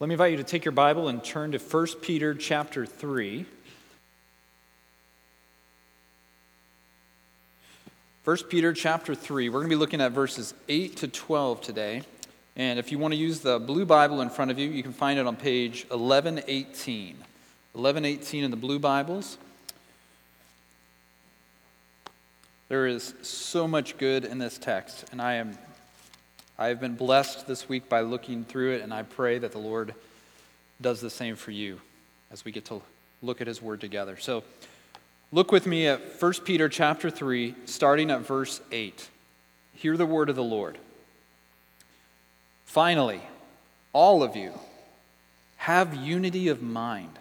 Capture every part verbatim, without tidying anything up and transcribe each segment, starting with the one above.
Let me invite you to take your Bible and turn to First Peter chapter three. First Peter chapter three. We're going to be looking at verses eight to twelve today. And if you want to use the blue Bible in front of you, you can find it on page eleven eighteen. eleven eighteen in the blue Bibles. There is so much good in this text, and I am I have been blessed this week by looking through it, and I pray that the Lord does the same for you as we get to look at his word together. So look with me at First Peter chapter three, starting at verse eight. Hear the word of the Lord. Finally, all of you, have unity of mind,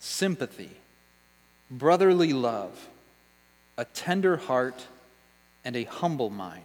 sympathy, brotherly love, a tender heart, and a humble mind.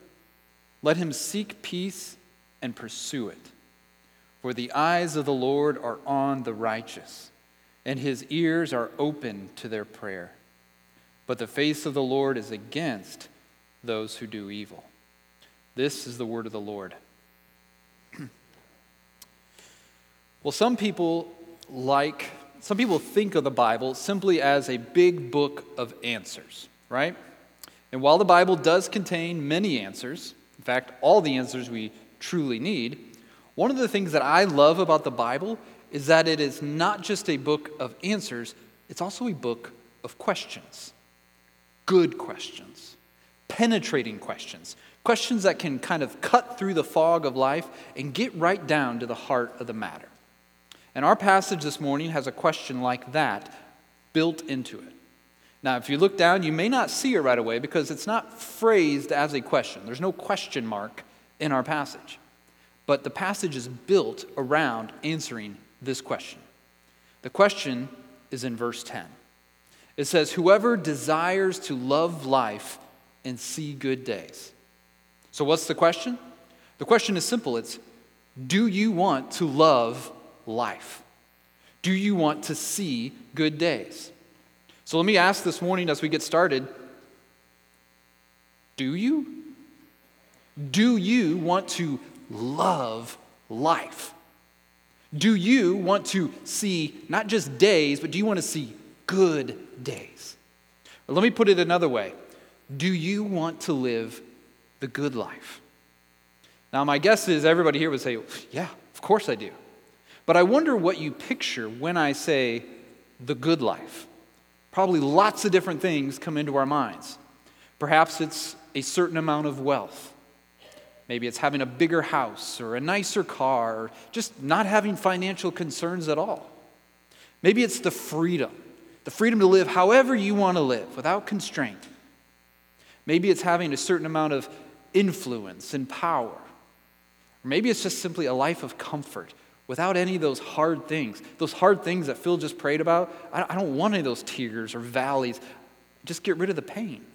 Let him seek peace and pursue it. For the eyes of the Lord are on the righteous, and his ears are open to their prayer. But the face of the Lord is against those who do evil. This is the word of the Lord. Well, some people like, some people think of the Bible simply as a big book of answers, right? And while the Bible does contain many answers, in fact, all the answers we truly need, one of the things that I love about the Bible is that it is not just a book of answers, it's also a book of questions. Good questions. Penetrating questions. Questions that can kind of cut through the fog of life and get right down to the heart of the matter. And our passage this morning has a question like that built into it. Now, if you look down, you may not see it right away because it's not phrased as a question. There's no question mark in our passage. But the passage is built around answering this question. The question is in verse ten. It says, whoever desires to love life and see good days. So what's the question? The question is simple. It's, do you want to love life? Do you want to see good days? So let me ask this morning as we get started, do you? Do you want to love life? Do you want to see not just days, but do you want to see good days? Or let me put it another way. Do you want to live the good life? Now my guess is everybody here would say, yeah, of course I do. But I wonder what you picture when I say the good life. Probably lots of different things come into our minds. Perhaps it's a certain amount of wealth. Maybe it's having a bigger house or a nicer car, or just not having financial concerns at all. Maybe it's the freedom, the freedom to live however you want to live without constraint. Maybe it's having a certain amount of influence and power. Or maybe it's just simply a life of comfort. Without any of those hard things, those hard things that Phil just prayed about, I don't want any of those tears or valleys. Just get rid of the pain.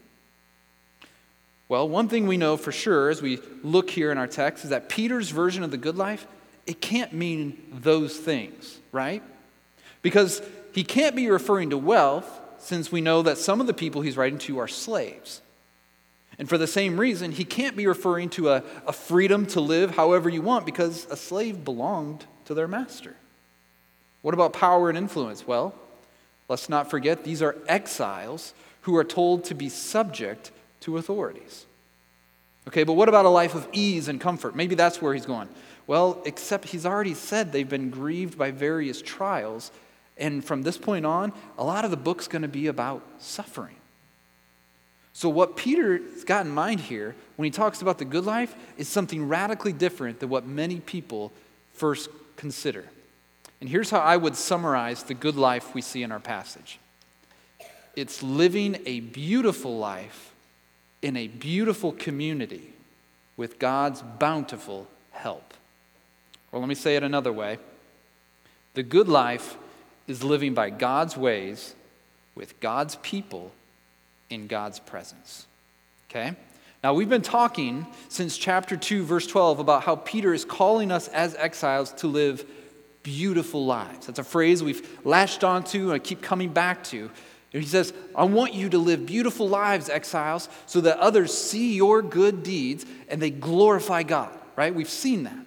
Well, one thing we know for sure as we look here in our text is that Peter's version of the good life, it can't mean those things, right? Because he can't be referring to wealth since we know that some of the people he's writing to are slaves. And for the same reason, he can't be referring to a, a freedom to live however you want because a slave belonged to their master. What about power and influence? Well, let's not forget these are exiles who are told to be subject to authorities. Okay, but what about a life of ease and comfort? Maybe that's where he's going. Well, except he's already said they've been grieved by various trials, and from this point on, a lot of the book's going to be about suffering. So what Peter's got in mind here when he talks about the good life is something radically different than what many people first consider. And here's how I would summarize the good life we see in our passage. It's living a beautiful life in a beautiful community with God's bountiful help. Or let me say it another way. The good life is living by God's ways, with God's people, in God's presence. Okay? Now, we've been talking since chapter two, verse twelve, about how Peter is calling us as exiles to live beautiful lives. That's a phrase we've latched onto and I keep coming back to. And he says, I want you to live beautiful lives, exiles, so that others see your good deeds and they glorify God, right? We've seen that.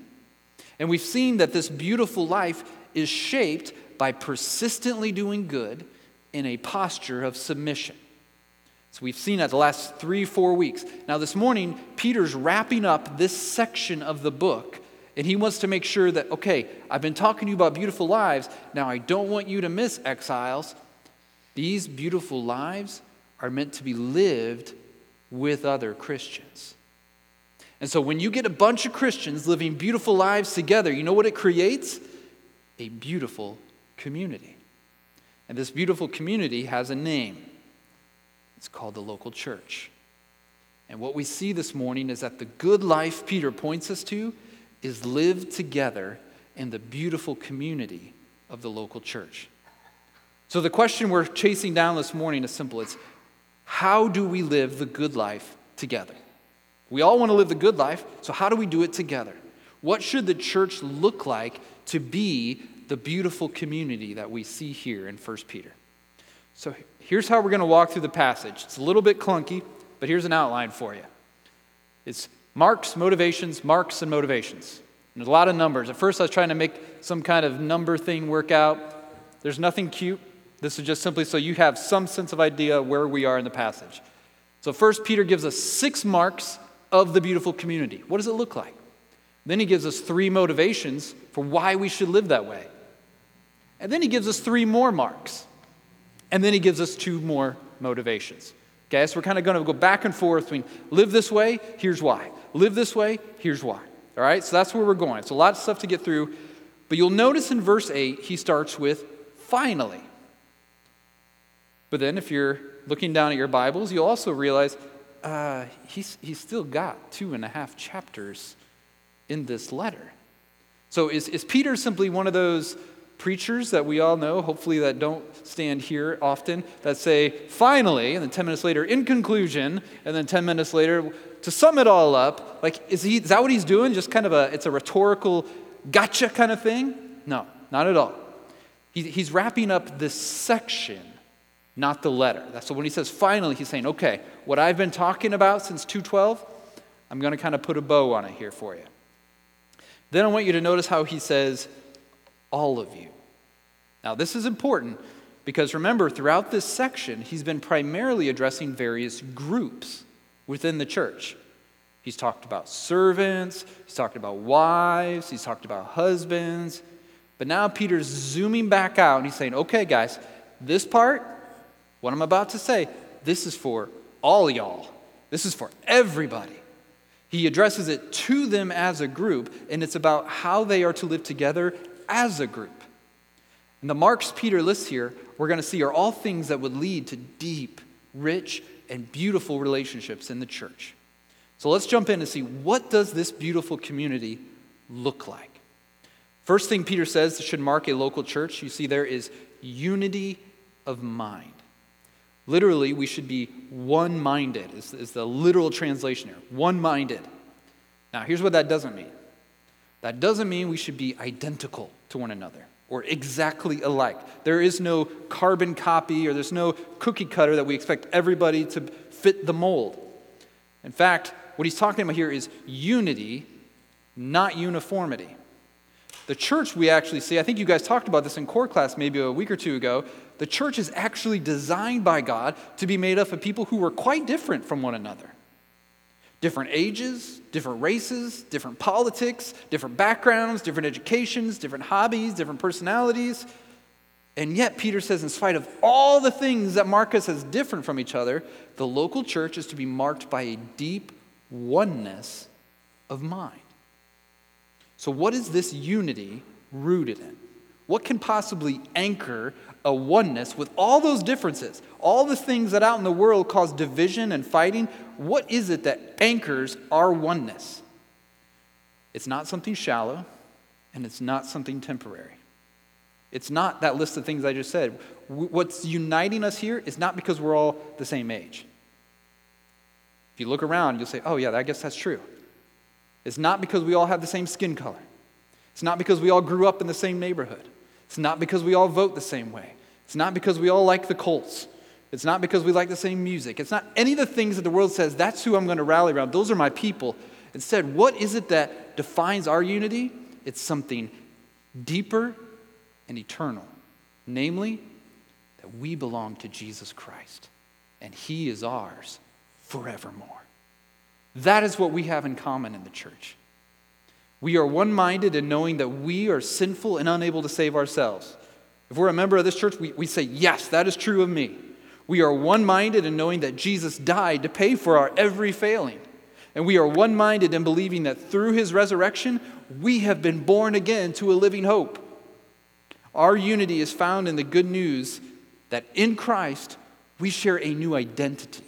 And we've seen that this beautiful life is shaped by persistently doing good in a posture of submission. So we've seen that the last three, four weeks. Now this morning, Peter's wrapping up this section of the book, and he wants to make sure that, okay, I've been talking to you about beautiful lives. Now I don't want you to miss, exiles. These beautiful lives are meant to be lived with other Christians. And so when you get a bunch of Christians living beautiful lives together, you know what it creates? A beautiful community. And this beautiful community has a name. It's called the local church. And what we see this morning is that the good life Peter points us to is lived together in the beautiful community of the local church. So the question we're chasing down this morning is simple. It's how do we live the good life together? We all want to live the good life, so how do we do it together? What should the church look like to be the beautiful community that we see here in First Peter? So here's how we're going to walk through the passage. It's a little bit clunky, but here's an outline for you. It's marks, motivations, marks, and motivations. And there's a lot of numbers. At first I was trying to make some kind of number thing work out. There's nothing cute. This is just simply so you have some sense of idea where we are in the passage. So First Peter gives us six marks of the beautiful community. What does it look like? Then he gives us three motivations for why we should live that way. And then he gives us three more marks. And then he gives us two more motivations. Okay, so we're kind of going to go back and forth between live this way, here's why. Live this way, here's why. All right, so that's where we're going. It's a lot of stuff to get through. But you'll notice in verse eight, he starts with finally. But then if you're looking down at your Bibles, you'll also realize Uh, he's, he's still got two and a half chapters in this letter. So is, is Peter simply one of those preachers that we all know, hopefully that don't stand here often, that say, finally, and then ten minutes later, in conclusion, and then ten minutes later, to sum it all up, like, is he, is that what he's doing? Just kind of a, it's a rhetorical gotcha kind of thing? No, not at all. He, he's wrapping up this section, not the letter. So when he says finally, he's saying, okay, what I've been talking about since two twelve, I'm going to kind of put a bow on it here for you. Then I want you to notice how he says, all of you. Now this is important because remember, throughout this section, he's been primarily addressing various groups within the church. He's talked about servants, he's talked about wives, he's talked about husbands. But now Peter's zooming back out and he's saying, okay guys, this part, what I'm about to say, this is for all y'all. This is for everybody. He addresses it to them as a group, and it's about how they are to live together as a group. And the marks Peter lists here, we're going to see, are all things that would lead to deep, rich, and beautiful relationships in the church. So let's jump in and see, what does this beautiful community look like? First thing Peter says that should mark a local church, you see there, is unity of mind. Literally, we should be one-minded, is, is the literal translation here. One-minded. Now, here's what that doesn't mean. That doesn't mean we should be identical to one another or exactly alike. There is no carbon copy or there's no cookie cutter that we expect everybody to fit the mold. In fact, what he's talking about here is unity, not uniformity. The church we actually see, I think you guys talked about this in core class maybe a week or two ago, the church is actually designed by God to be made up of people who were quite different from one another. Different ages, different races, different politics, different backgrounds, different educations, different hobbies, different personalities. And yet, Peter says, in spite of all the things that mark us as different from each other, the local church is to be marked by a deep oneness of mind. So what is this unity rooted in? What can possibly anchor a oneness with all those differences? All the things that out in the world cause division and fighting, what is it that anchors our oneness? It's not something shallow, and it's not something temporary. It's not that list of things I just said. What's uniting us here is not because we're all the same age. If you look around, you'll say, oh yeah, I guess that's true. It's not because we all have the same skin color. It's not because we all grew up in the same neighborhood. It's not because we all vote the same way. It's not because we all like the Colts. It's not because we like the same music. It's not any of the things that the world says, that's who I'm going to rally around. Those are my people. Instead, what is it that defines our unity? It's something deeper and eternal. Namely, that we belong to Jesus Christ, and He is ours forevermore. That is what we have in common in the church. We are one-minded in knowing that we are sinful and unable to save ourselves. If we're a member of this church, we, we say, yes, that is true of me. We are one-minded in knowing that Jesus died to pay for our every failing. And we are one-minded in believing that through His resurrection, we have been born again to a living hope. Our unity is found in the good news that in Christ, we share a new identity.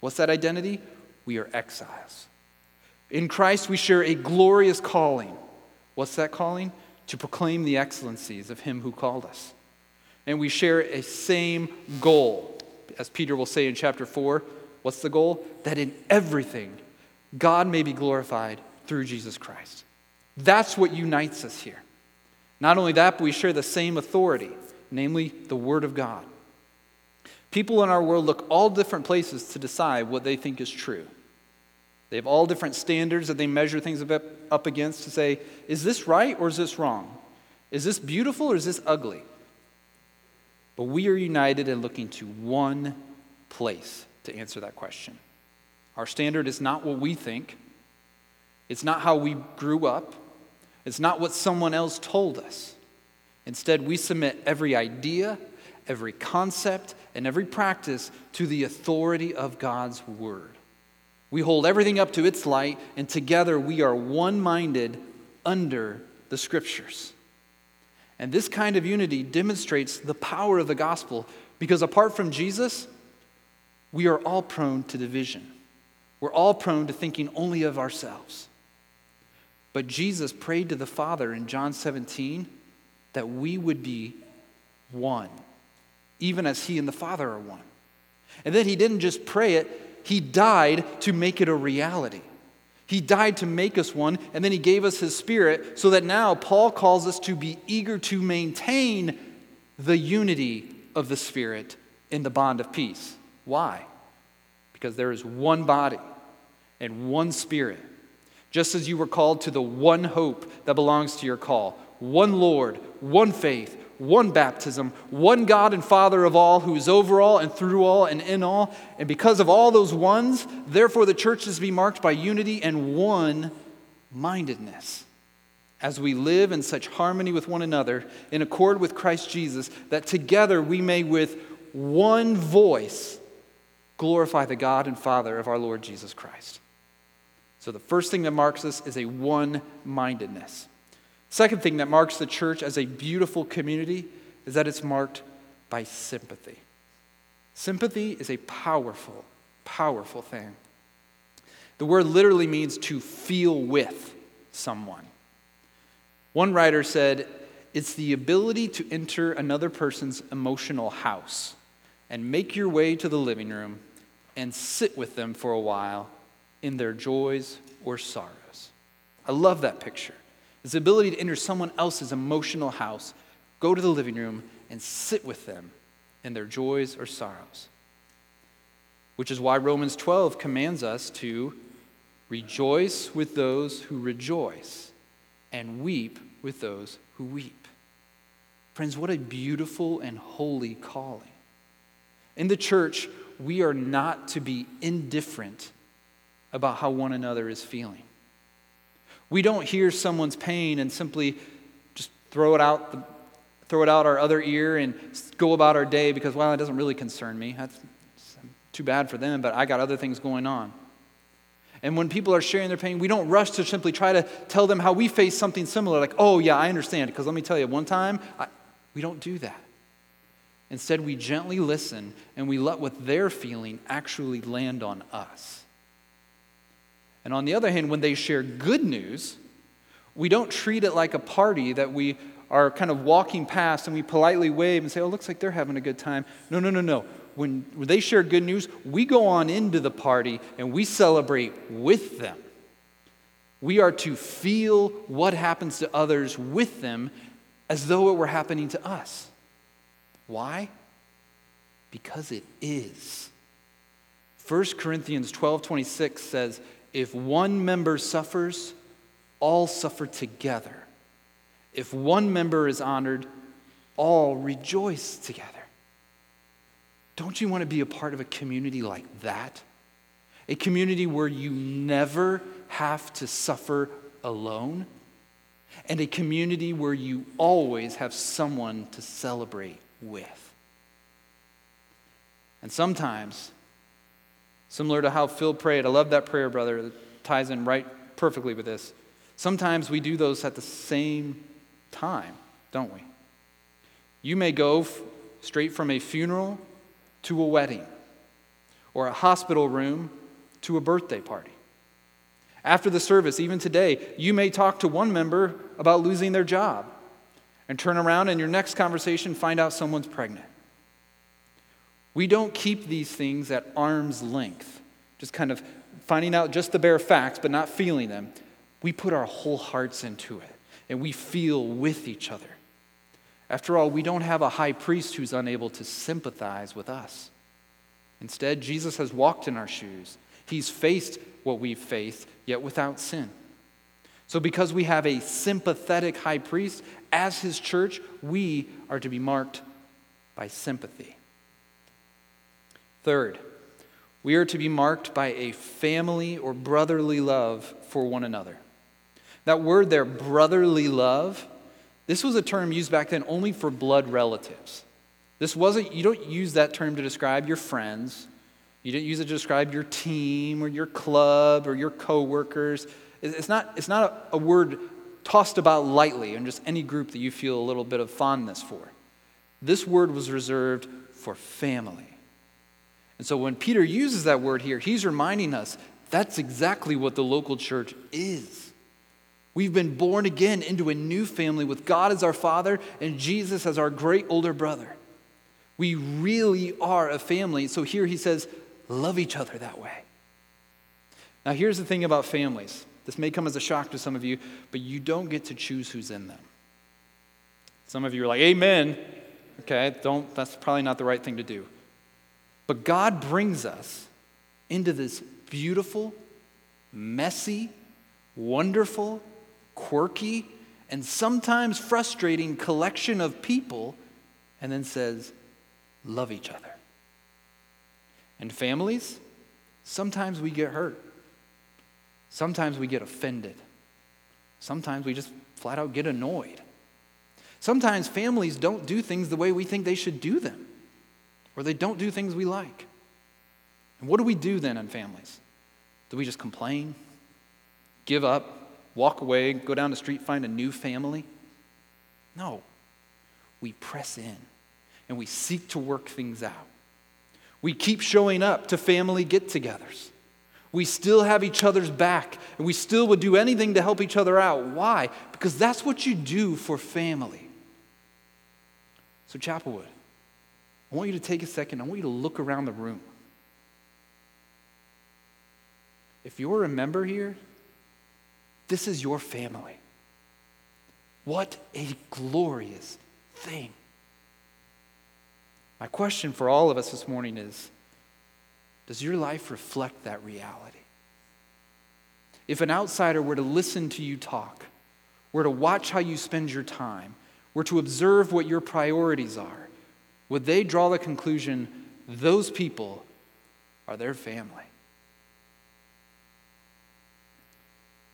What's that identity? We are exiles. In Christ, we share a glorious calling. What's that calling? To proclaim the excellencies of Him who called us. And we share a same goal. As Peter will say in chapter four, what's the goal? That in everything, God may be glorified through Jesus Christ. That's what unites us here. Not only that, but we share the same authority, namely the Word of God. People in our world look all different places to decide what they think is true. They have all different standards that they measure things up against to say, is this right or is this wrong? Is this beautiful or is this ugly? But we are united in looking to one place to answer that question. Our standard is not what we think. It's not how we grew up. It's not what someone else told us. Instead, we submit every idea, every concept, and every practice to the authority of God's Word. We hold everything up to its light, and together we are one-minded under the Scriptures. And this kind of unity demonstrates the power of the gospel, because apart from Jesus, we are all prone to division. We're all prone to thinking only of ourselves. But Jesus prayed to the Father in John seventeen that we would be one, even as He and the Father are one. And then He didn't just pray it, He died to make it a reality. He died to make us one, and then He gave us His Spirit so that now Paul calls us to be eager to maintain the unity of the Spirit in the bond of peace. Why? Because there is one body and one Spirit. Just as you were called to the one hope that belongs to your call, one Lord, one faith, one baptism, one God and Father of all, who is over all and through all and in all. And because of all those ones, therefore the church is to be marked by unity and one-mindedness, as we live in such harmony with one another, in accord with Christ Jesus, that together we may with one voice glorify the God and Father of our Lord Jesus Christ. So the first thing that marks us is a one-mindedness. Second thing that marks the church as a beautiful community is that it's marked by sympathy. Sympathy is a powerful, powerful thing. The word literally means to feel with someone. One writer said, it's the ability to enter another person's emotional house and make your way to the living room and sit with them for a while in their joys or sorrows. I love that picture. It's the ability to enter someone else's emotional house, go to the living room, and sit with them in their joys or sorrows. Which is why Romans twelve commands us to rejoice with those who rejoice and weep with those who weep. Friends, what a beautiful and holy calling. In the church, we are not to be indifferent about how one another is feeling. We don't hear someone's pain and simply just throw it out, the, throw it out our other ear and go about our day because, well, it doesn't really concern me. That's too bad for them, but I got other things going on. And when people are sharing their pain, we don't rush to simply try to tell them how we face something similar, like, oh, yeah, I understand, because let me tell you, one time, I, we don't do that. Instead, we gently listen and we let what they're feeling actually land on us. And on the other hand, when they share good news, we don't treat it like a party that we are kind of walking past and we politely wave and say, oh, looks like they're having a good time. No, no, no, no. When they share good news, we go on into the party and we celebrate with them. We are to feel what happens to others with them as though it were happening to us. Why? Because it is. First Corinthians twelve twenty-six says, if one member suffers, all suffer together. If one member is honored, all rejoice together. Don't you want to be a part of a community like that? A community where you never have to suffer alone, and a community where you always have someone to celebrate with. And sometimes, similar to how Phil prayed, I love that prayer, brother, it ties in right perfectly with this. Sometimes we do those at the same time, don't we? You may go f- straight from a funeral to a wedding, or a hospital room to a birthday party. After the service, even today, you may talk to one member about losing their job and turn around and your next conversation find out someone's pregnant. We don't keep these things at arm's length, just kind of finding out just the bare facts but not feeling them. We put our whole hearts into it and we feel with each other. After all, we don't have a high priest who's unable to sympathize with us. Instead, Jesus has walked in our shoes. He's faced what we've faced, yet without sin. So because we have a sympathetic high priest, as his church, we are to be marked by sympathy. Third, we are to be marked by a family or brotherly love for one another. That word there, brotherly love, this was a term used back then only for blood relatives. This wasn't, you don't use that term to describe your friends. You didn't use it to describe your team or your club or your coworkers. It's not, it's not a, a word tossed about lightly in just any group that you feel a little bit of fondness for. This word was reserved for family. And so when Peter uses that word here, he's reminding us that's exactly what the local church is. We've been born again into a new family with God as our Father and Jesus as our great older brother. We really are a family. So here he says, love each other that way. Now here's the thing about families. This may come as a shock to some of you, but you don't get to choose who's in them. Some of you are like, amen. Okay, don't, that's probably not the right thing to do. But God brings us into this beautiful, messy, wonderful, quirky, and sometimes frustrating collection of people, and then says, love each other. And families, sometimes we get hurt. Sometimes we get offended. Sometimes we just flat out get annoyed. Sometimes families don't do things the way we think they should do them, or they don't do things we like. And what do we do then in families? Do we just complain, give up, walk away, go down the street, find a new family? No. We press in and we seek to work things out. We keep showing up to family get-togethers. We still have each other's back, and we still would do anything to help each other out. Why? Because that's what you do for family. So Chapelwood, I want you to take a second. I want you to look around the room. If you're a member here, this is your family. What a glorious thing. My question for all of us this morning is, does your life reflect that reality? If an outsider were to listen to you talk, were to watch how you spend your time, were to observe what your priorities are, would they draw the conclusion those people are their family?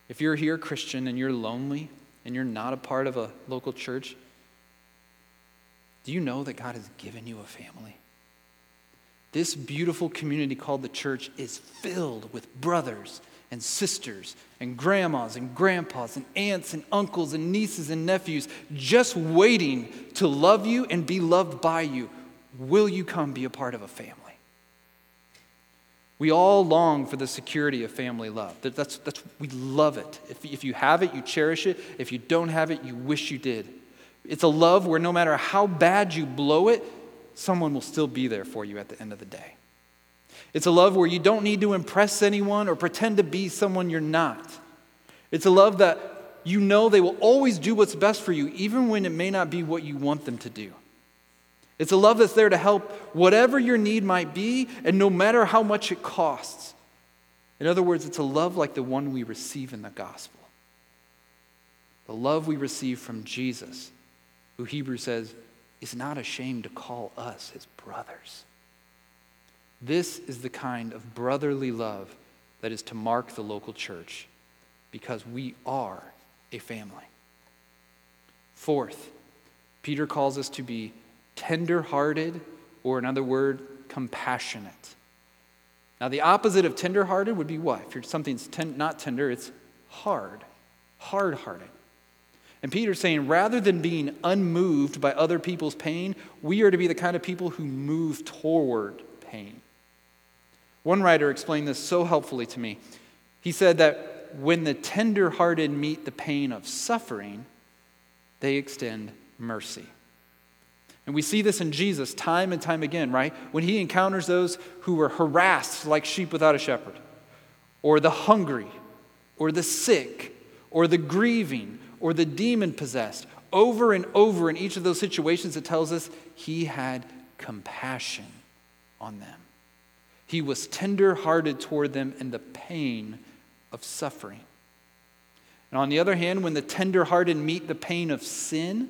If you're here, Christian, and you're lonely, and you're not a part of a local church, do you know that God has given you a family? This beautiful community called the church is filled with brothers and sisters and grandmas and grandpas and aunts and uncles and nieces and nephews just waiting to love you and be loved by you. Will you come be a part of a family? We all long for the security of family love. That's, that's, we love it. If, if you have it, you cherish it. If you don't have it, you wish you did. It's a love where no matter how bad you blow it, someone will still be there for you at the end of the day. It's a love where you don't need to impress anyone or pretend to be someone you're not. It's a love that you know they will always do what's best for you, even when it may not be what you want them to do. It's a love that's there to help whatever your need might be, and no matter how much it costs. In other words, it's a love like the one we receive in the gospel. The love we receive from Jesus, who Hebrews says is not ashamed to call us his brothers. This is the kind of brotherly love that is to mark the local church, because we are a family. Fourth, Peter calls us to be tender-hearted, or another word, compassionate. Now, the opposite of tender-hearted would be what? If something's ten- not tender, it's hard, hard-hearted. And Peter's saying, rather than being unmoved by other people's pain, we are to be the kind of people who move toward pain. One writer explained this so helpfully to me. He said that when the tender-hearted meet the pain of suffering, they extend mercy. And we see this in Jesus time and time again, right? When he encounters those who were harassed like sheep without a shepherd, or the hungry, or the sick, or the grieving, or the demon-possessed, over and over in each of those situations, it tells us he had compassion on them. He was tender-hearted toward them in the pain of suffering. And on the other hand, when the tender-hearted meet the pain of sin,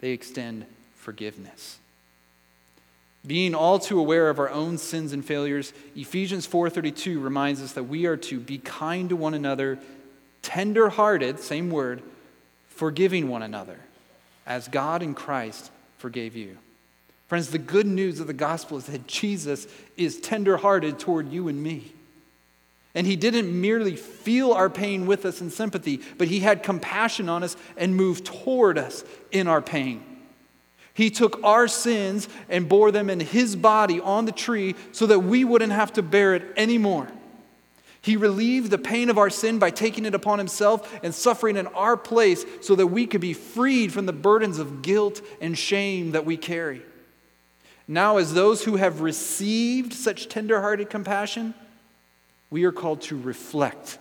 they extend forgiveness. Being all too aware of our own sins and failures, Ephesians four thirty-two reminds us that we are to be kind to one another, tender-hearted, same word, forgiving one another, as God in Christ forgave you. Friends, the good news of the gospel is that Jesus is tender-hearted toward you and me. And he didn't merely feel our pain with us in sympathy, but he had compassion on us and moved toward us in our pain. He took our sins and bore them in his body on the tree so that we wouldn't have to bear it anymore. He relieved the pain of our sin by taking it upon himself and suffering in our place so that we could be freed from the burdens of guilt and shame that we carry. Now, as those who have received such tender-hearted compassion, we are called to reflect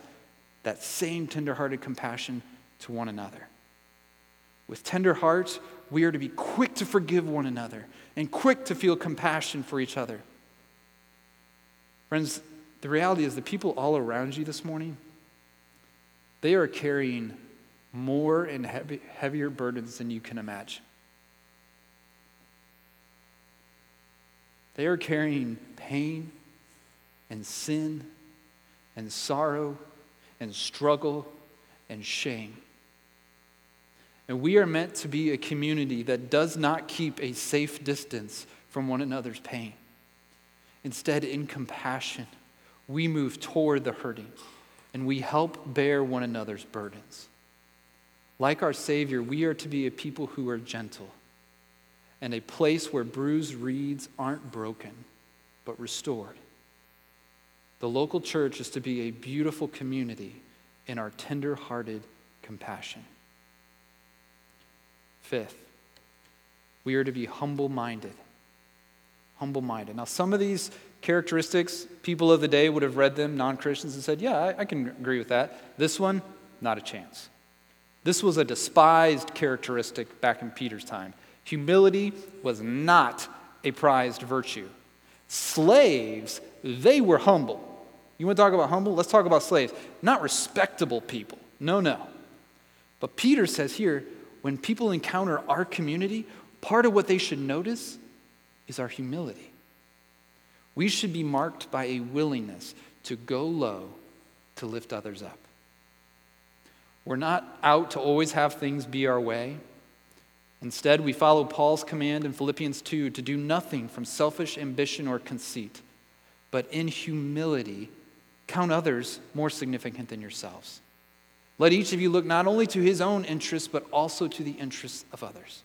that same tender-hearted compassion to one another. With tender hearts, we are to be quick to forgive one another and quick to feel compassion for each other. Friends, the reality is the people all around you this morning, they are carrying more and heavy, heavier burdens than you can imagine. They are carrying pain and sin and sorrow, and struggle, and shame. And we are meant to be a community that does not keep a safe distance from one another's pain. Instead, in compassion, we move toward the hurting, and we help bear one another's burdens. Like our Savior, we are to be a people who are gentle, and a place where bruised reeds aren't broken, but restored. The local church is to be a beautiful community in our tender-hearted compassion. Fifth, we are to be humble-minded. Humble-minded. Now, some of these characteristics, people of the day would have read them, non-Christians, and said, yeah, I, I can agree with that. This one, not a chance. This was a despised characteristic back in Peter's time. Humility was not a prized virtue. Slaves, they were humble. You want to talk about humble? Let's talk about slaves. Not respectable people. No, no. But Peter says here, when people encounter our community, part of what they should notice is our humility. We should be marked by a willingness to go low, to lift others up. We're not out to always have things be our way. Instead, we follow Paul's command in Philippians two to do nothing from selfish ambition or conceit, but in humility, count others more significant than yourselves. Let each of you look not only to his own interests, but also to the interests of others.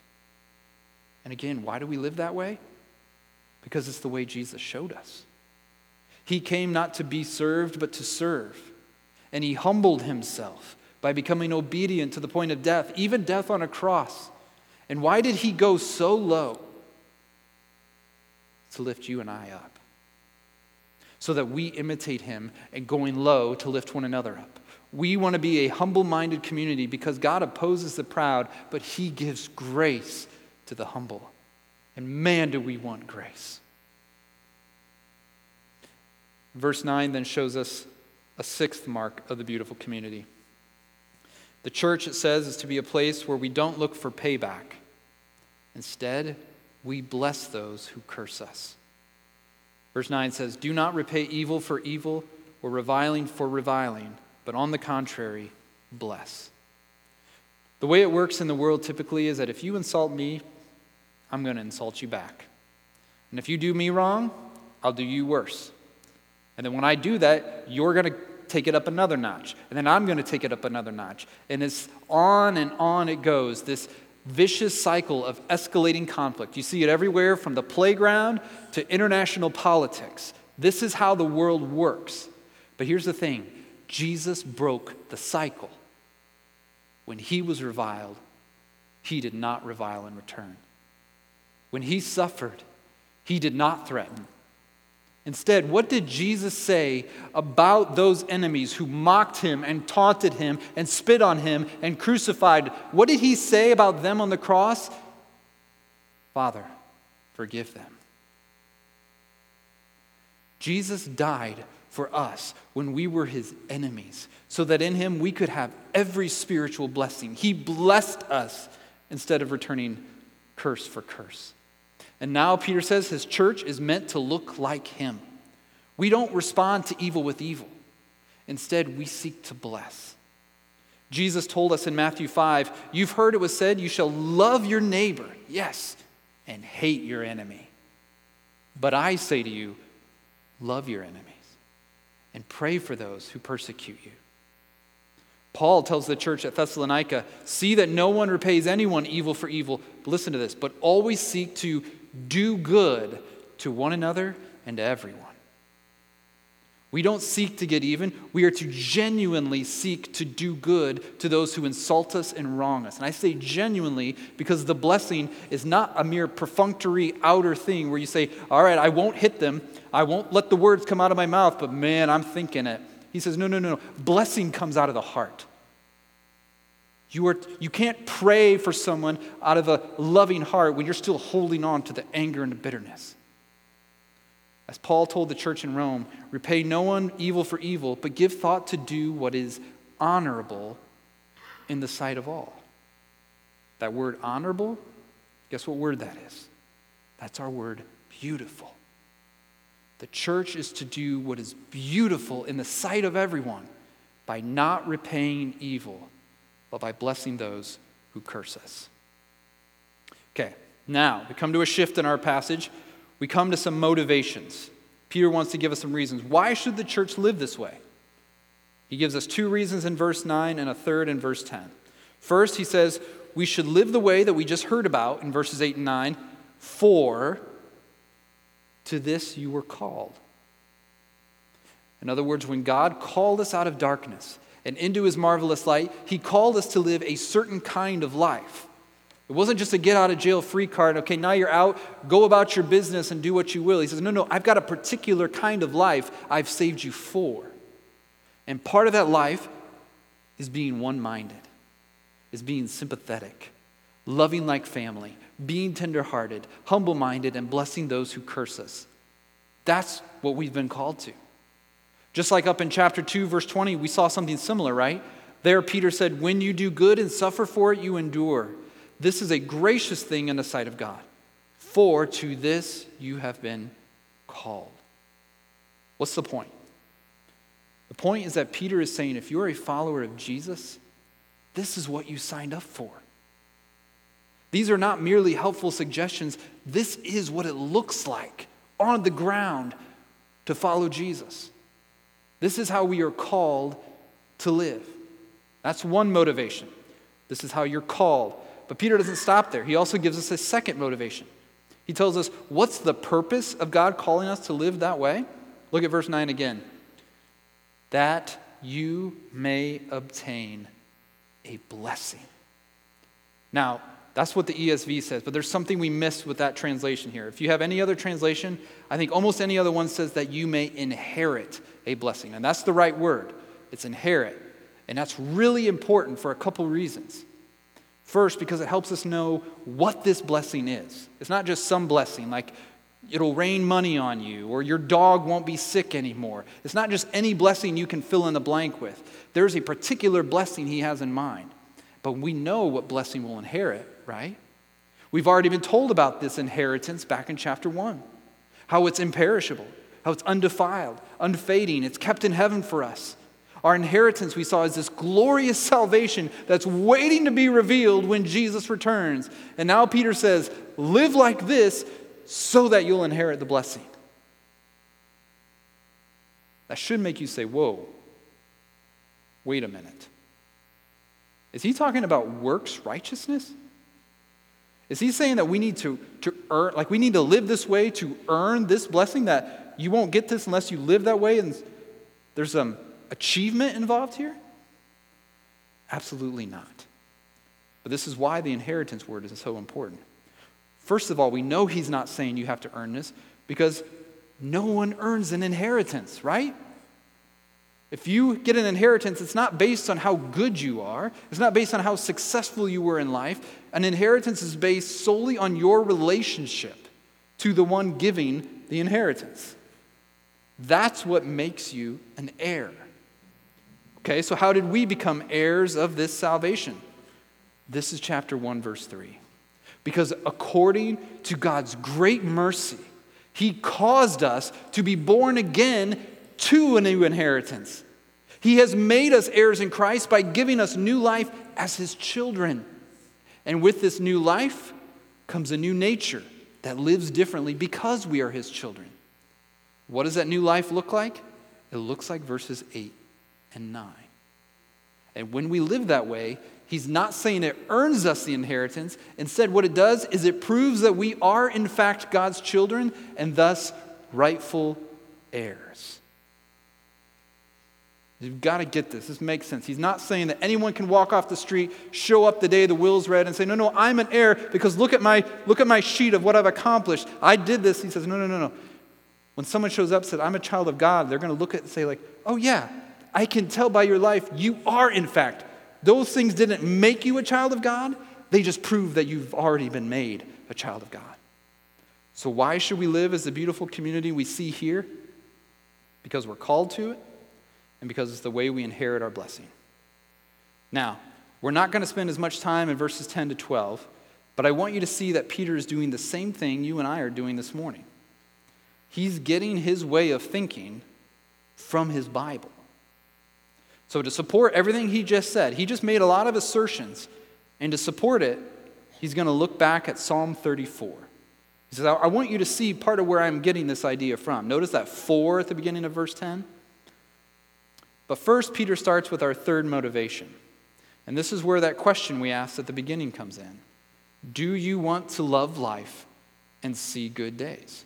And again, why do we live that way? Because it's the way Jesus showed us. He came not to be served, but to serve. And he humbled himself by becoming obedient to the point of death, even death on a cross, And why did he go so low? To lift you and I up. So that we imitate him and going low to lift one another up. We want to be a humble-minded community because God opposes the proud, but he gives grace to the humble. And man, do we want grace. Verse nine then shows us a sixth mark of the beautiful community. The church, it says, is to be a place where we don't look for payback. Instead, we bless those who curse us. Verse nine says, do not repay evil for evil or reviling for reviling, but on the contrary, bless. The way it works in the world typically is that if you insult me, I'm going to insult you back. And if you do me wrong, I'll do you worse. And then when I do that, you're going to take it up another notch. And then I'm going to take it up another notch. And it's on and on it goes, this vicious cycle of escalating conflict. You see it everywhere from the playground to international politics. This is how the world works. But here's the thing. Jesus broke the cycle. When he was reviled, he did not revile in return. When he suffered, he did not threaten. Instead, what did Jesus say about those enemies who mocked him and taunted him and spit on him and crucified? What did he say about them on the cross? Father, forgive them. Jesus died for us when we were his enemies, so that in him we could have every spiritual blessing. He blessed us instead of returning curse for curse. And now Peter says his church is meant to look like him. We don't respond to evil with evil. Instead, we seek to bless. Jesus told us in Matthew five, you've heard it was said, you shall love your neighbor, yes, and hate your enemy. But I say to you, love your enemies and pray for those who persecute you. Paul tells the church at Thessalonica, see that no one repays anyone evil for evil. Listen to this, but always seek to do good to one another and to everyone. We don't seek to get even. We are to genuinely seek to do good to those who insult us and wrong us. And I say genuinely because the blessing is not a mere perfunctory outer thing where you say, all right, I won't hit them. I won't let the words come out of my mouth, but man, I'm thinking it. He says, no, no, no, no. Blessing comes out of the heart. You are, you can't pray for someone out of a loving heart when you're still holding on to the anger and the bitterness. As Paul told the church in Rome, repay no one evil for evil, but give thought to do what is honorable in the sight of all. That word honorable, guess what word that is? That's our word beautiful. The church is to do what is beautiful in the sight of everyone by not repaying evil, but by blessing those who curse us. Okay, now we come to a shift in our passage. We come to some motivations. Peter wants to give us some reasons. Why should the church live this way? He gives us two reasons in verse nine and a third in verse ten. First, he says, we should live the way that we just heard about in verses eight and nine, for to this you were called. In other words, when God called us out of darkness and into his marvelous light, he called us to live a certain kind of life. It wasn't just a get out of jail free card. Okay, now you're out, go about your business and do what you will. He says, no, no, I've got a particular kind of life I've saved you for. And part of that life is being one-minded, is being sympathetic, loving like family, being tenderhearted, humble-minded, and blessing those who curse us. That's what we've been called to. Just like up in chapter two, verse twenty, we saw something similar, right? There Peter said, when you do good and suffer for it, you endure. This is a gracious thing in the sight of God. For to this you have been called. What's the point? The point is that Peter is saying, if you're a follower of Jesus, this is what you signed up for. These are not merely helpful suggestions. This is what it looks like on the ground to follow Jesus. This is how we are called to live. That's one motivation. This is how you're called. But Peter doesn't stop there. He also gives us a second motivation. He tells us, what's the purpose of God calling us to live that way? Look at verse nine again. That you may obtain a blessing. Now, That's what the E S V says, but there's something we missed with that translation here. If you have any other translation, I think almost any other one says that you may inherit a blessing, and that's the right word. It's inherit, and that's really important for a couple reasons. First, because it helps us know what this blessing is. It's not just some blessing, like it'll rain money on you, or your dog won't be sick anymore. It's not just any blessing you can fill in the blank with. There's a particular blessing he has in mind. But we know what blessing we'll inherit, right? We've already been told about this inheritance back in chapter one. How it's imperishable, how it's undefiled, unfading, it's kept in heaven for us. Our inheritance, we saw, is this glorious salvation that's waiting to be revealed when Jesus returns. And now Peter says, live like this, so that you'll inherit the blessing. That should make you say, whoa, wait a minute. Is he talking about works righteousness? Is he saying that we need to, to earn, like we need to live this way to earn this blessing, that you won't get this unless you live that way, and there's some achievement involved here? Absolutely not. But this is why the inheritance word is so important. First of all, we know he's not saying you have to earn this, because no one earns an inheritance, right? If you get an inheritance, it's not based on how good you are. It's not based on how successful you were in life. An inheritance is based solely on your relationship to the one giving the inheritance. That's what makes you an heir. Okay, so how did we become heirs of this salvation? This is chapter one, verse three. Because according to God's great mercy, he caused us to be born again to a new inheritance. He has made us heirs in Christ by giving us new life as his children. And with this new life comes a new nature that lives differently because we are his children. What does that new life look like? It looks like verses eight and nine. And when we live that way, he's not saying it earns us the inheritance. Instead, what it does is it proves that we are, in fact, God's children and thus rightful heirs. You've got to get this. This makes sense. He's not saying that anyone can walk off the street, show up the day the will's read, and say, no, no, I'm an heir because look at my look at my sheet of what I've accomplished. I did this. He says, no, no, no, no. When someone shows up and says, I'm a child of God, they're going to look at it and say, like, oh, yeah, I can tell by your life you are, in fact. Those things didn't make you a child of God. They just prove that you've already been made a child of God. So why should we live as the beautiful community we see here? Because we're called to it and because it's the way we inherit our blessing. Now, we're not going to spend as much time in verses ten to twelve, but I want you to see that Peter is doing the same thing you and I are doing this morning. He's getting his way of thinking from his Bible. So to support everything he just said, he just made a lot of assertions. And to support it, he's going to look back at Psalm thirty-four. He says, I want you to see part of where I'm getting this idea from. Notice that four at the beginning of verse ten. But first, Peter starts with our third motivation. And this is where that question we asked at the beginning comes in. Do you want to love life and see good days?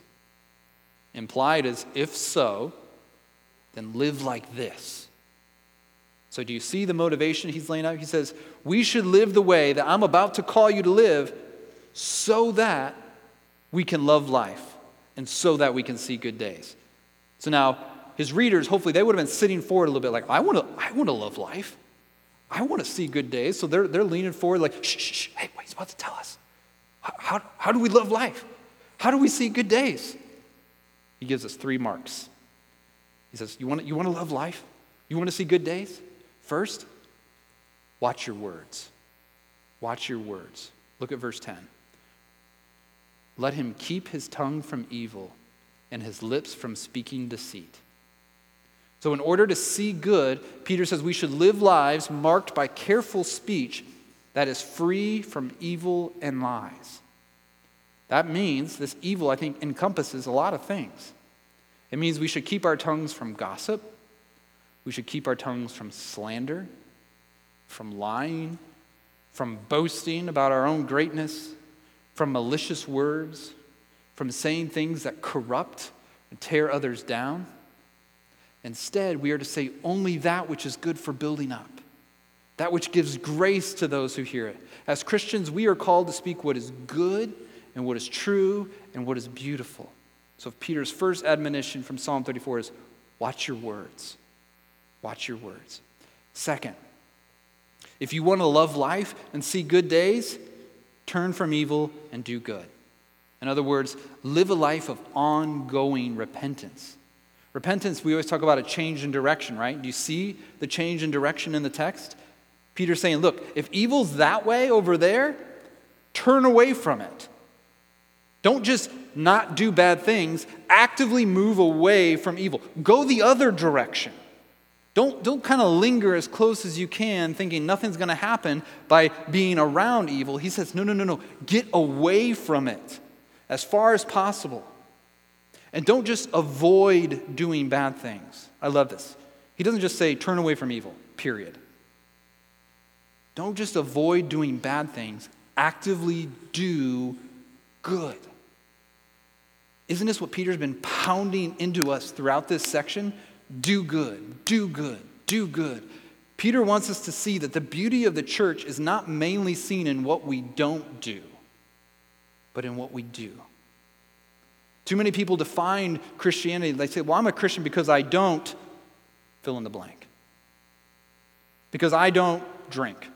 Implied is, if so, then live like this. So do you see the motivation he's laying out? He says, we should live the way that I'm about to call you to live so that we can love life and so that we can see good days. So now, his readers, hopefully, they would have been sitting forward a little bit like, I want to I want to love life. I want to see good days. So they're, they're leaning forward like, shh, shh, shh, hey, what he's about to tell us. How, how, how do we love life? How do we see good days? He gives us three marks. He says, you want you want to love life? You want to see good days? First, watch your words. Watch your words. Look at verse ten. Let him keep his tongue from evil and his lips from speaking deceit. So in order to see good, Peter says we should live lives marked by careful speech that is free from evil and lies. That means this evil, I think, encompasses a lot of things. It means we should keep our tongues from gossip. We should keep our tongues from slander, from lying, from boasting about our own greatness, from malicious words, from saying things that corrupt and tear others down. Instead, we are to say only that which is good for building up, that which gives grace to those who hear it. As Christians, we are called to speak what is good and what is true and what is beautiful. So Peter's first admonition from Psalm thirty-four is, watch your words. Watch your words. Second, if you want to love life and see good days, turn from evil and do good. In other words, live a life of ongoing repentance. Repentance, we always talk about a change in direction, right? Do you see the change in direction in the text? Peter's saying, look, if evil's that way over there, turn away from it. Don't just not do bad things. Actively move away from evil. Go the other direction. Don't, don't kind of linger as close as you can thinking nothing's going to happen by being around evil. He says, no, no, no, no. Get away from it as far as possible. And don't just avoid doing bad things. I love this. He doesn't just say turn away from evil, period. Don't just avoid doing bad things. Actively do good. Isn't this what Peter's been pounding into us throughout this section? Do good, do good, do good. Peter wants us to see that the beauty of the church is not mainly seen in what we don't do, but in what we do. Too many people define Christianity. They say, well, I'm a Christian because I don't fill in the blank. Because I don't drink.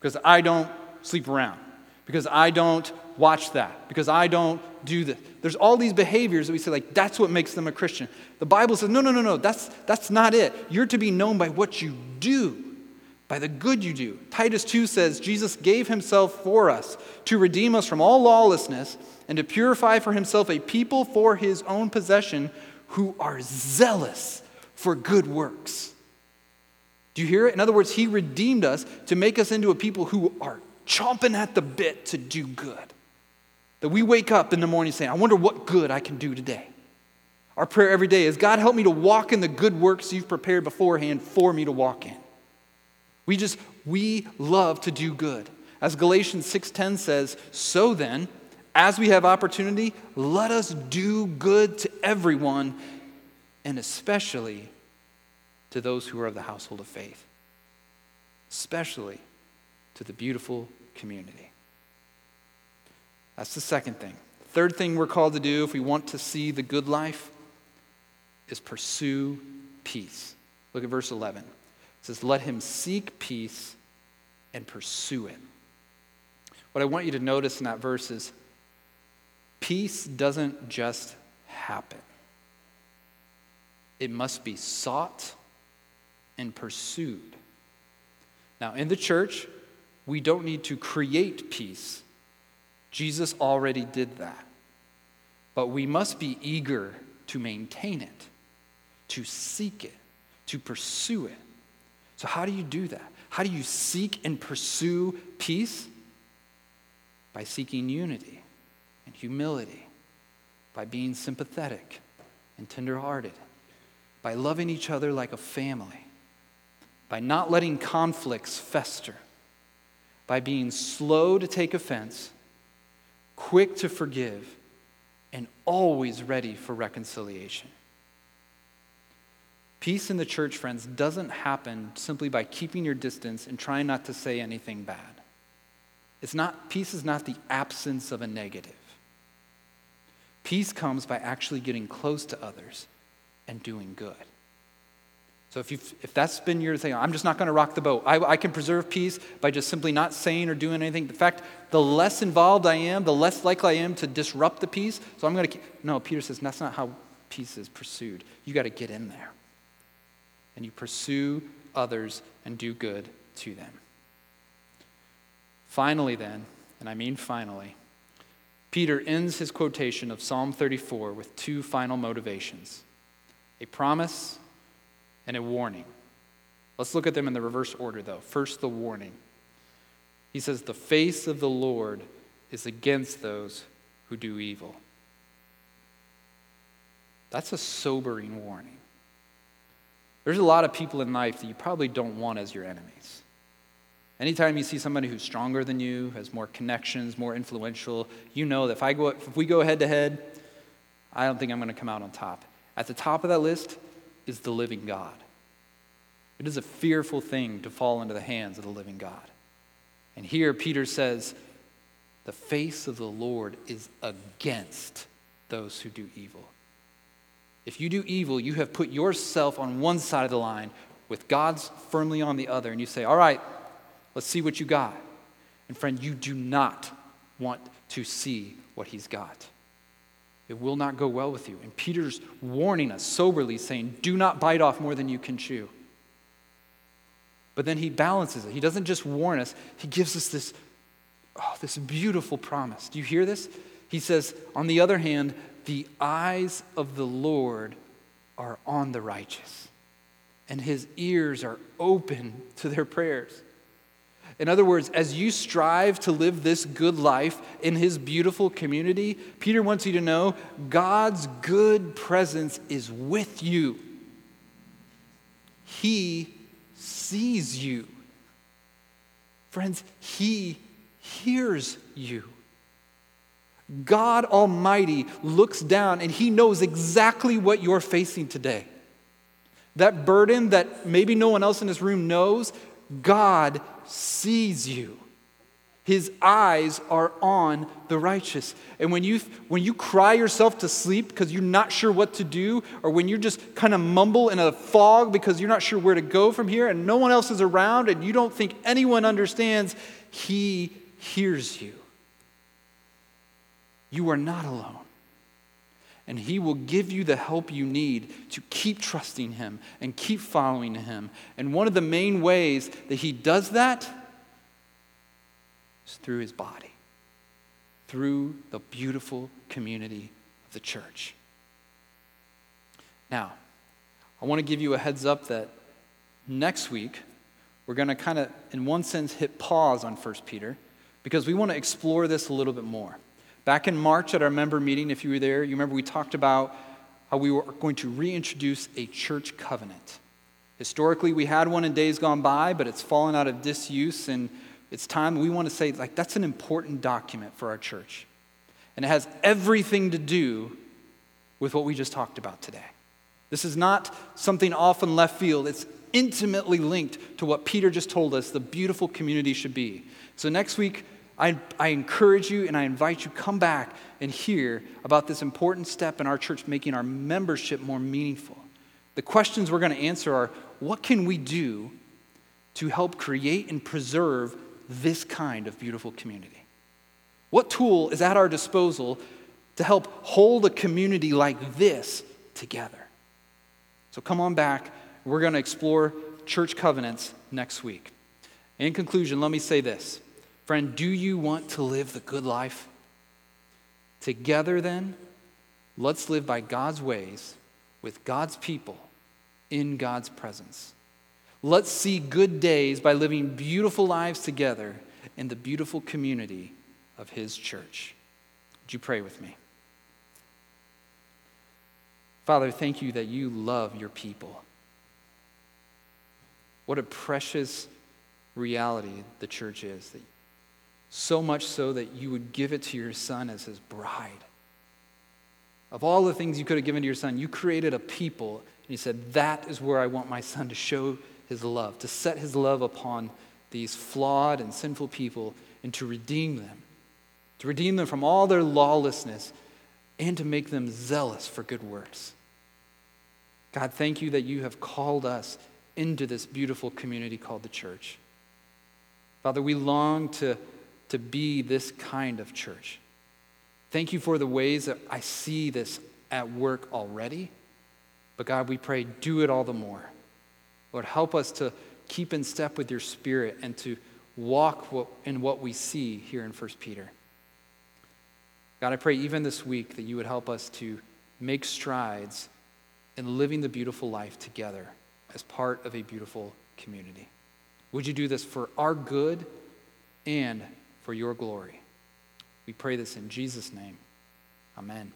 Because I don't sleep around. Because I don't watch that. Because I don't do this. There's all these behaviors that we say, like, that's what makes them a Christian. The Bible says, no, no, no, no, that's, that's not it. You're to be known by what you do, by the good you do. Titus two says, Jesus gave himself for us to redeem us from all lawlessness and to purify for himself a people for his own possession who are zealous for good works. Do you hear it? In other words, he redeemed us to make us into a people who are chomping at the bit to do good. That we wake up in the morning saying, I wonder what good I can do today. Our prayer every day is, God, help me to walk in the good works you've prepared beforehand for me to walk in. We just, we love to do good. As Galatians six ten says, so then, as we have opportunity, let us do good to everyone, and especially to those who are of the household of faith. Especially to the beautiful community. That's the second thing. Third thing we're called to do if we want to see the good life is pursue peace. Look at verse eleven. It says, let him seek peace and pursue it. What I want you to notice in that verse is peace doesn't just happen. It must be sought and pursued. Now, in the church, we don't need to create peace. Jesus already did that. But we must be eager to maintain it, to seek it, to pursue it. So how do you do that? How do you seek and pursue peace? By seeking unity and humility, by being sympathetic and tenderhearted, by loving each other like a family, by not letting conflicts fester, by being slow to take offense, quick to forgive, and always ready for reconciliation. Peace in the church, friends, doesn't happen simply by keeping your distance and trying not to say anything bad. It's not, peace is not the absence of a negative. Peace comes by actually getting close to others and doing good. So if you've, if that's been your thing, I'm just not going to rock the boat. I, I can preserve peace by just simply not saying or doing anything. In fact, the less involved I am, the less likely I am to disrupt the peace. So I'm going to, no, Peter says, that's not how peace is pursued. You got to get in there. And you pursue others and do good to them. Finally then, and I mean finally, Peter ends his quotation of Psalm thirty-four with two final motivations. A promise and a warning. Let's look at them in the reverse order, though. First, the warning. He says, the face of the Lord is against those who do evil. That's a sobering warning. There's a lot of people in life that you probably don't want as your enemies. Anytime you see somebody who's stronger than you, has more connections, more influential, you know that if I go, if we go head to head, I don't think I'm going to come out on top. At the top of that list is the living God. It is a fearful thing to fall into the hands of the living God. And here Peter says, the face of the Lord is against those who do evil. If you do evil, you have put yourself on one side of the line with God's firmly on the other. And you say, all right, let's see what you got. And friend, you do not want to see what he's got. It will not go well with you. And Peter's warning us soberly, saying, do not bite off more than you can chew. But then he balances it. He doesn't just warn us. He gives us this, oh, this beautiful promise. Do you hear this? He says, on the other hand, the eyes of the Lord are on the righteous, and his ears are open to their prayers. In other words, as you strive to live this good life in his beautiful community, Peter wants you to know God's good presence is with you. He sees you. Friends, he hears you. God Almighty looks down and he knows exactly what you're facing today. That burden that maybe no one else in this room knows, God sees you. His eyes are on the righteous. And when you when you cry yourself to sleep because you're not sure what to do, or when you just kind of mumble in a fog because you're not sure where to go from here and no one else is around and you don't think anyone understands, he hears you. You are not alone. And he will give you the help you need to keep trusting him and keep following him. And one of the main ways that he does that is through his body, through the beautiful community of the church. Now, I want to give you a heads up that next week, we're going to kind of, in one sense, hit pause on First Peter because we want to explore this a little bit more. Back in March at our member meeting, if you were there, you remember we talked about how we were going to reintroduce a church covenant. Historically, we had one in days gone by, but it's fallen out of disuse, and it's time we want to say, like, that's an important document for our church. And it has everything to do with what we just talked about today. This is not something off in left field. It's intimately linked to what Peter just told us the beautiful community should be. So next week, I, I encourage you and I invite you, come back and hear about this important step in our church making our membership more meaningful. The questions we're going to answer are, what can we do to help create and preserve this kind of beautiful community? What tool is at our disposal to help hold a community like this together? So come on back. We're going to explore church covenants next week. In conclusion, let me say this. Friend, do you want to live the good life? Together then, let's live by God's ways, with God's people, in God's presence. Let's see good days by living beautiful lives together in the beautiful community of his church. Would you pray with me? Father, thank you that you love your people. What a precious reality the church is, that so much so that you would give it to your son as his bride. Of all the things you could have given to your son, you created a people, and you said, that is where I want my son to show his love, to set his love upon these flawed and sinful people, and to redeem them, to redeem them from all their lawlessness, and to make them zealous for good works. God, thank you that you have called us into this beautiful community called the church. Father, we long to to be this kind of church. Thank you for the ways that I see this at work already. But God, we pray, do it all the more. Lord, help us to keep in step with your spirit and to walk in what we see here in First Peter. God, I pray even this week that you would help us to make strides in living the beautiful life together as part of a beautiful community. Would you do this for our good and for your glory? We pray this in Jesus' name. Amen.